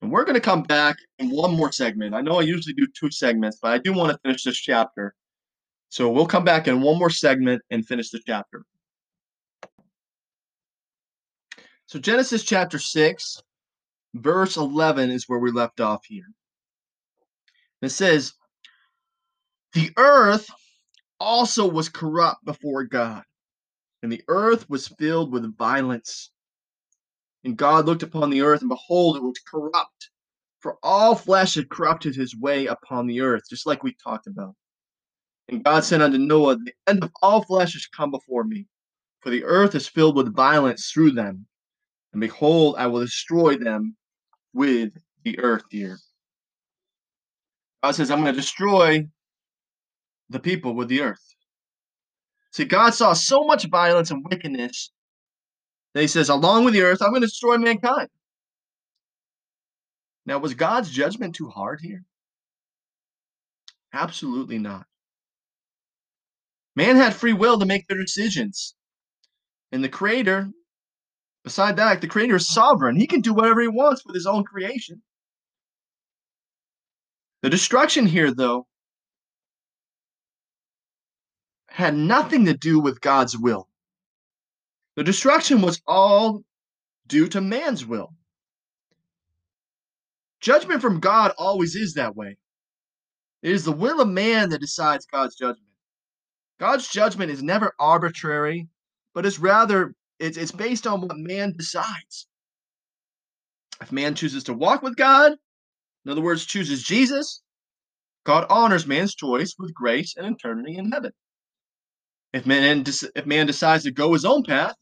And we're going to come back in one more segment. I know I usually do two segments, but I do want to finish this chapter. So we'll come back in one more segment and finish the chapter. So Genesis chapter 6, verse 11 is where we left off here. It says, the earth also was corrupt before God, and the earth was filled with violence. And God looked upon the earth, and behold, it was corrupt, for all flesh had corrupted his way upon the earth, just like we talked about. And God said unto Noah, the end of all flesh is come before me, for the earth is filled with violence through them. And behold, I will destroy them with the earth here. God says, I'm going to destroy the people with the earth. See, God saw so much violence and wickedness that he says, along with the earth, I'm going to destroy mankind. Now, was God's judgment too hard here? Absolutely not. Man had free will to make their decisions. And the Creator, beside that, the Creator is sovereign. He can do whatever he wants with his own creation. The destruction here, though, had nothing to do with God's will. The destruction was all due to man's will. Judgment from God always is that way. It is the will of man that decides God's judgment. God's judgment is never arbitrary, but it's rather, it's based on what man decides. If man chooses to walk with God, in other words, chooses Jesus, God honors man's choice with grace and eternity in heaven. If man decides to go his own path,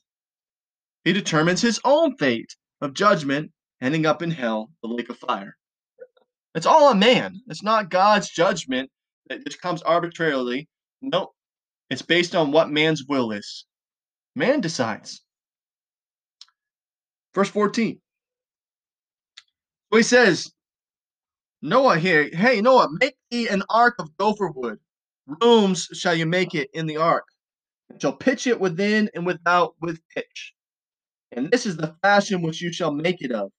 he determines his own fate of judgment, ending up in hell, the lake of fire. It's all on man. It's not God's judgment that just comes arbitrarily. No, it's based on what man's will is. Man decides. Verse 14. So he says, Noah here, hey, Noah, make thee an ark of gopher wood. Rooms shall you make it in the ark. You shall pitch it within and without with pitch. And this is the fashion which you shall make it of.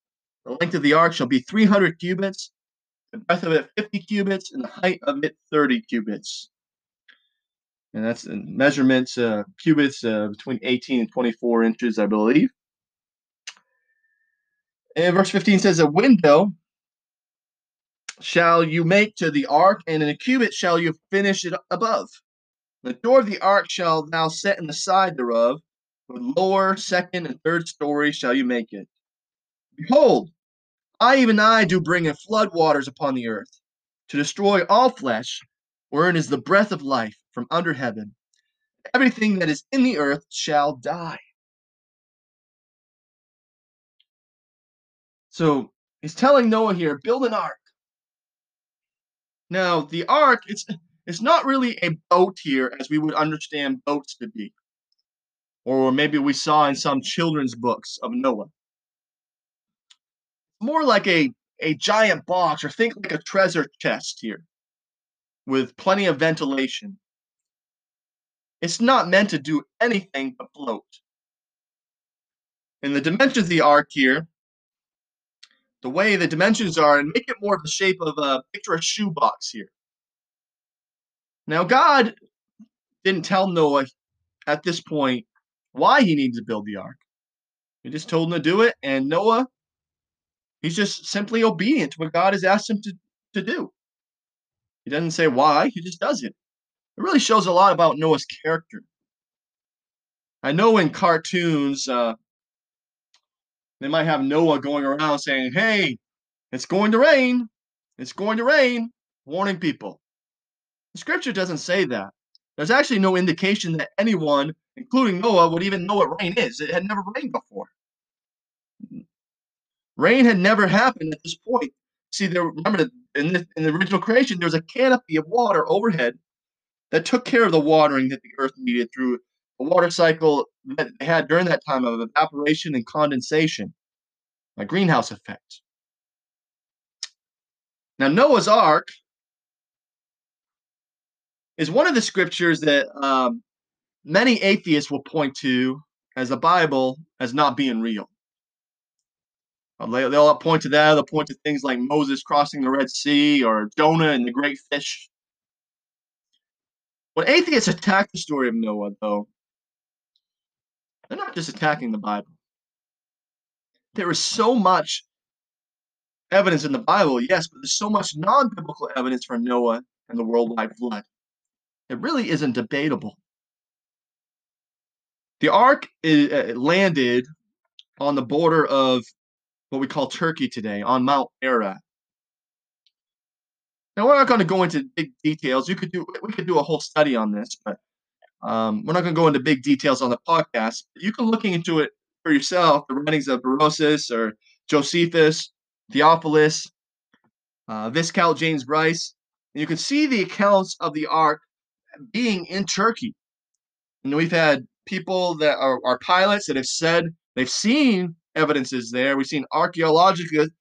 The length of the ark shall be 300 cubits, the breadth of it 50 cubits, and the height of it 30 cubits. And that's in measurements, cubits between 18 and 24 inches, I believe. And verse 15 says, a window shall you make to the ark, and in a cubit shall you finish it above. The door of the ark shall thou set in the side thereof, with lower, second, and third story shall you make it. Behold, I, even I, do bring in flood waters upon the earth, to destroy all flesh, wherein is the breath of life from under heaven. Everything that is in the earth shall die. So he's telling Noah here, build an ark. Now, the ark, it's not really a boat here as we would understand boats to be. Or maybe we saw in some children's books of Noah. More like a giant box, or think like a treasure chest here, with plenty of ventilation. It's not meant to do anything but float. And the dimensions of the ark here, the way the dimensions are, and make it more of the shape of a picture of a shoebox here. Now, God didn't tell Noah at this point why he needed to build the ark. He just told him to do it, and Noah, he's just simply obedient to what God has asked him to do. He doesn't say why, he just does it. It really shows a lot about Noah's character. I know in cartoons, they might have Noah going around saying, hey, it's going to rain. It's going to rain. Warning people. The scripture doesn't say that. There's actually no indication that anyone, including Noah, would even know what rain is. It had never rained before. Rain had never happened at this point. See, remember, in the original creation, there was a canopy of water overhead that took care of the watering that the earth needed through a water cycle that they had during that time of evaporation and condensation, a greenhouse effect. Now, Noah's Ark is one of the scriptures that many atheists will point to as the Bible as not being real. They'll point to that. They'll point to things like Moses crossing the Red Sea or Jonah and the great fish. When atheists attack the story of Noah, though, they're not just attacking the Bible. There is so much evidence in the Bible, yes, but there's so much non-biblical evidence for Noah and the worldwide flood. It really isn't debatable. The ark landed on the border of what we call Turkey today, on Mount Ararat. Now, we're not going to go into big details. We could do a whole study on this, but we're not going to go into big details on the podcast. You can look into it for yourself, the writings of Barosis or Josephus, Theophilus, Viscount James Bryce. And you can see the accounts of the ark being in Turkey. And we've had people that are pilots that have said they've seen evidences there. We've seen archaeologists that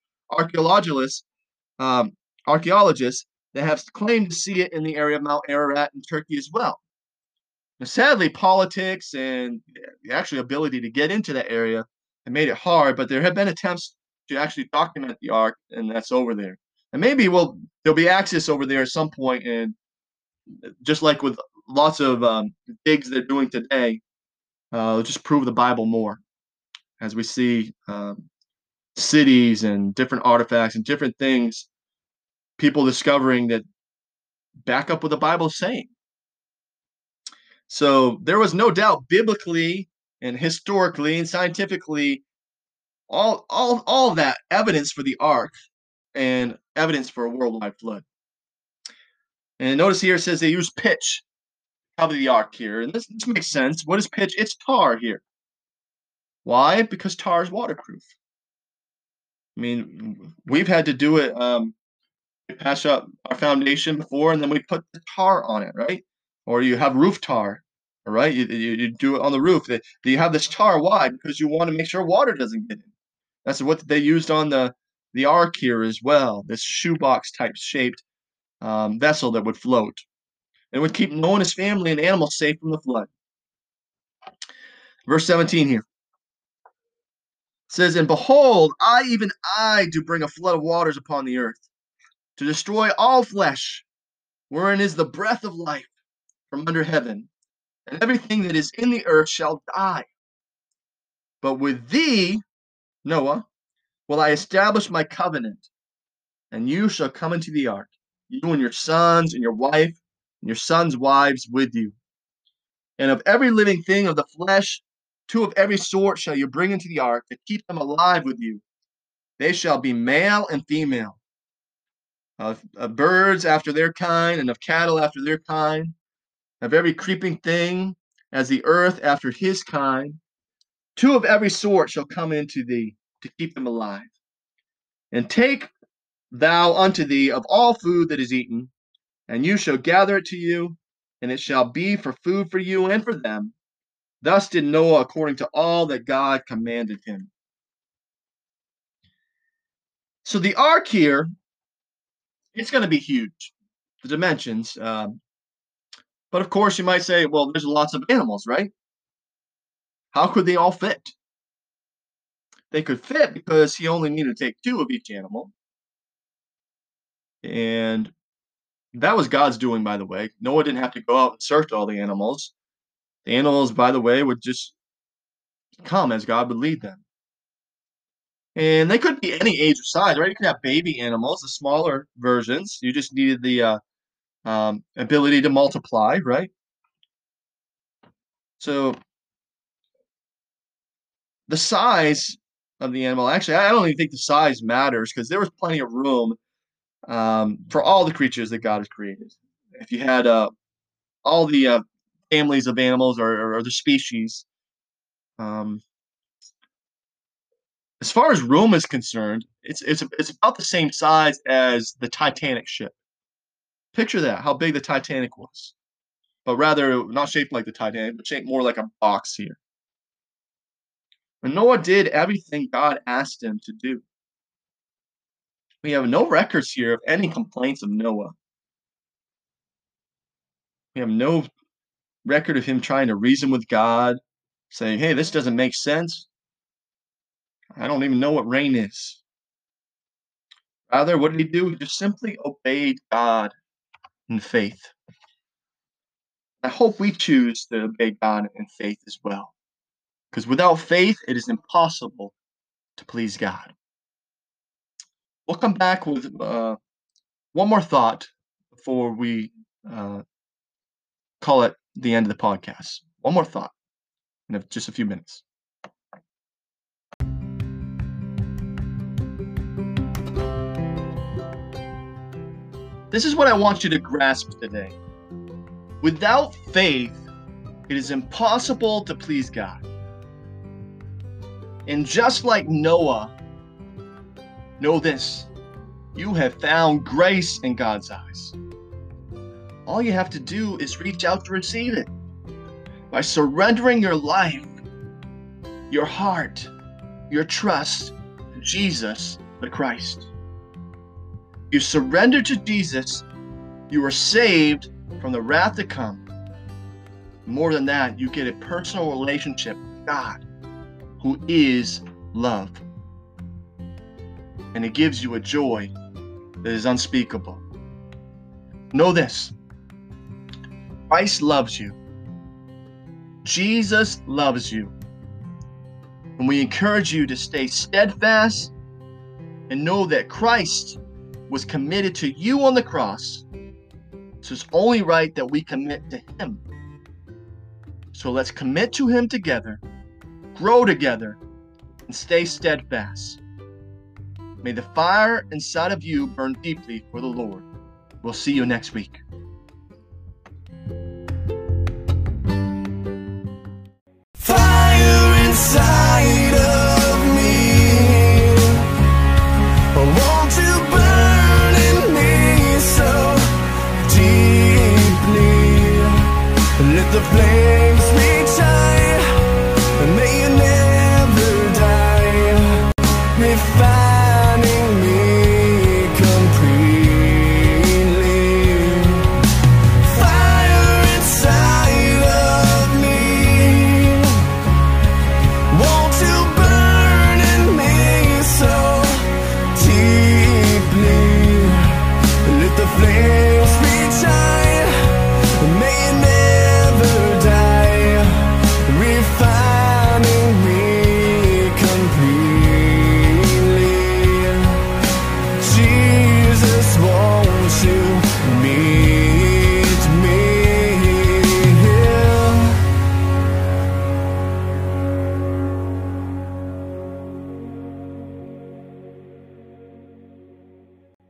have claimed to see it in the area of Mount Ararat in Turkey as well. Now, sadly, politics and the actual ability to get into that area have made it hard, but there have been attempts to actually document the ark, and that's over there. And maybe there'll be access over there at some point, and just like with lots of digs they're doing today, it'll just prove the Bible more as we see cities and different artifacts and different things, people discovering that back up what the Bible is saying. So there was no doubt biblically and historically and scientifically all that evidence for the ark and evidence for a worldwide flood. And notice here it says they use pitch to cover the ark here. And this makes sense. What is pitch? It's tar here. Why? Because tar is waterproof. I mean, we've had to do it. We patch up our foundation before, and then we put the tar on it, right? Or you have roof tar, right? You do it on the roof. You have this tar. Why? Because you want to make sure water doesn't get in. That's what they used on the ark here as well, this shoebox type shaped vessel that would float. It would keep Noah and his family and animals safe from the flood. Verse 17 here. It says, "And behold, even I do bring a flood of waters upon the earth, to destroy all flesh, wherein is the breath of life from under heaven, and everything that is in the earth shall die. But with thee, Noah, will I establish my covenant, and you shall come into the ark, you and your sons and your wife, and your sons' wives with you. And of every living thing of the flesh, two of every sort shall you bring into the ark to keep them alive with you. They shall be male and female, of birds after their kind, and of cattle after their kind, of every creeping thing as the earth after his kind. Two of every sort shall come into thee to keep them alive. And take thou unto thee of all food that is eaten, and you shall gather it to you, and it shall be for food for you and for them. Thus did Noah according to all that God commanded him." So the ark here, it's going to be huge, the dimensions. But of course, you might say, well, there's lots of animals, right? How could they all fit? They could fit because he only needed to take two of each animal. And that was God's doing, by the way. Noah didn't have to go out and search all the animals. The animals, by the way, would just come as God would lead them. And they could be any age or size, right? You could have baby animals, the smaller versions. You just needed the ability to multiply, right? So the size of the animal, actually, I don't even think the size matters because there was plenty of room for all the creatures that God has created. If you had all the families of animals or the species. As far as room is concerned, it's about the same size as the Titanic ship. Picture that, how big the Titanic was. But rather, not shaped like the Titanic, but shaped more like a box here. And Noah did everything God asked him to do. We have no records here of any complaints of Noah. We have no record of him trying to reason with God, saying, hey, this doesn't make sense. I don't even know what rain is. Rather, what did he do? He just simply obeyed God in faith. I hope we choose to obey God in faith as well. Because without faith, it is impossible to please God. We'll come back with one more thought before we call it the end of the podcast. One more thought in just a few minutes. This is what I want you to grasp today. Without faith, it is impossible to please God. And just like Noah, Know this, you have found grace in God's eyes. All you have to do is reach out to receive it. By surrendering your life, your heart, your trust to Jesus the Christ. You surrender to Jesus, you are saved from the wrath to come. More than that, you get a personal relationship with God, who is love. And it gives you a joy that is unspeakable. Know this, Christ loves you. Jesus loves you. And we encourage you to stay steadfast and know that Christ was committed to you on the cross. So it's only right that we commit to Him. So let's commit to Him together, grow together, and stay steadfast. May the fire inside of you burn deeply for the Lord. We'll see you next week. Fire inside of me, won't you burn in me so deeply? Let the flames reach high, and may you never die.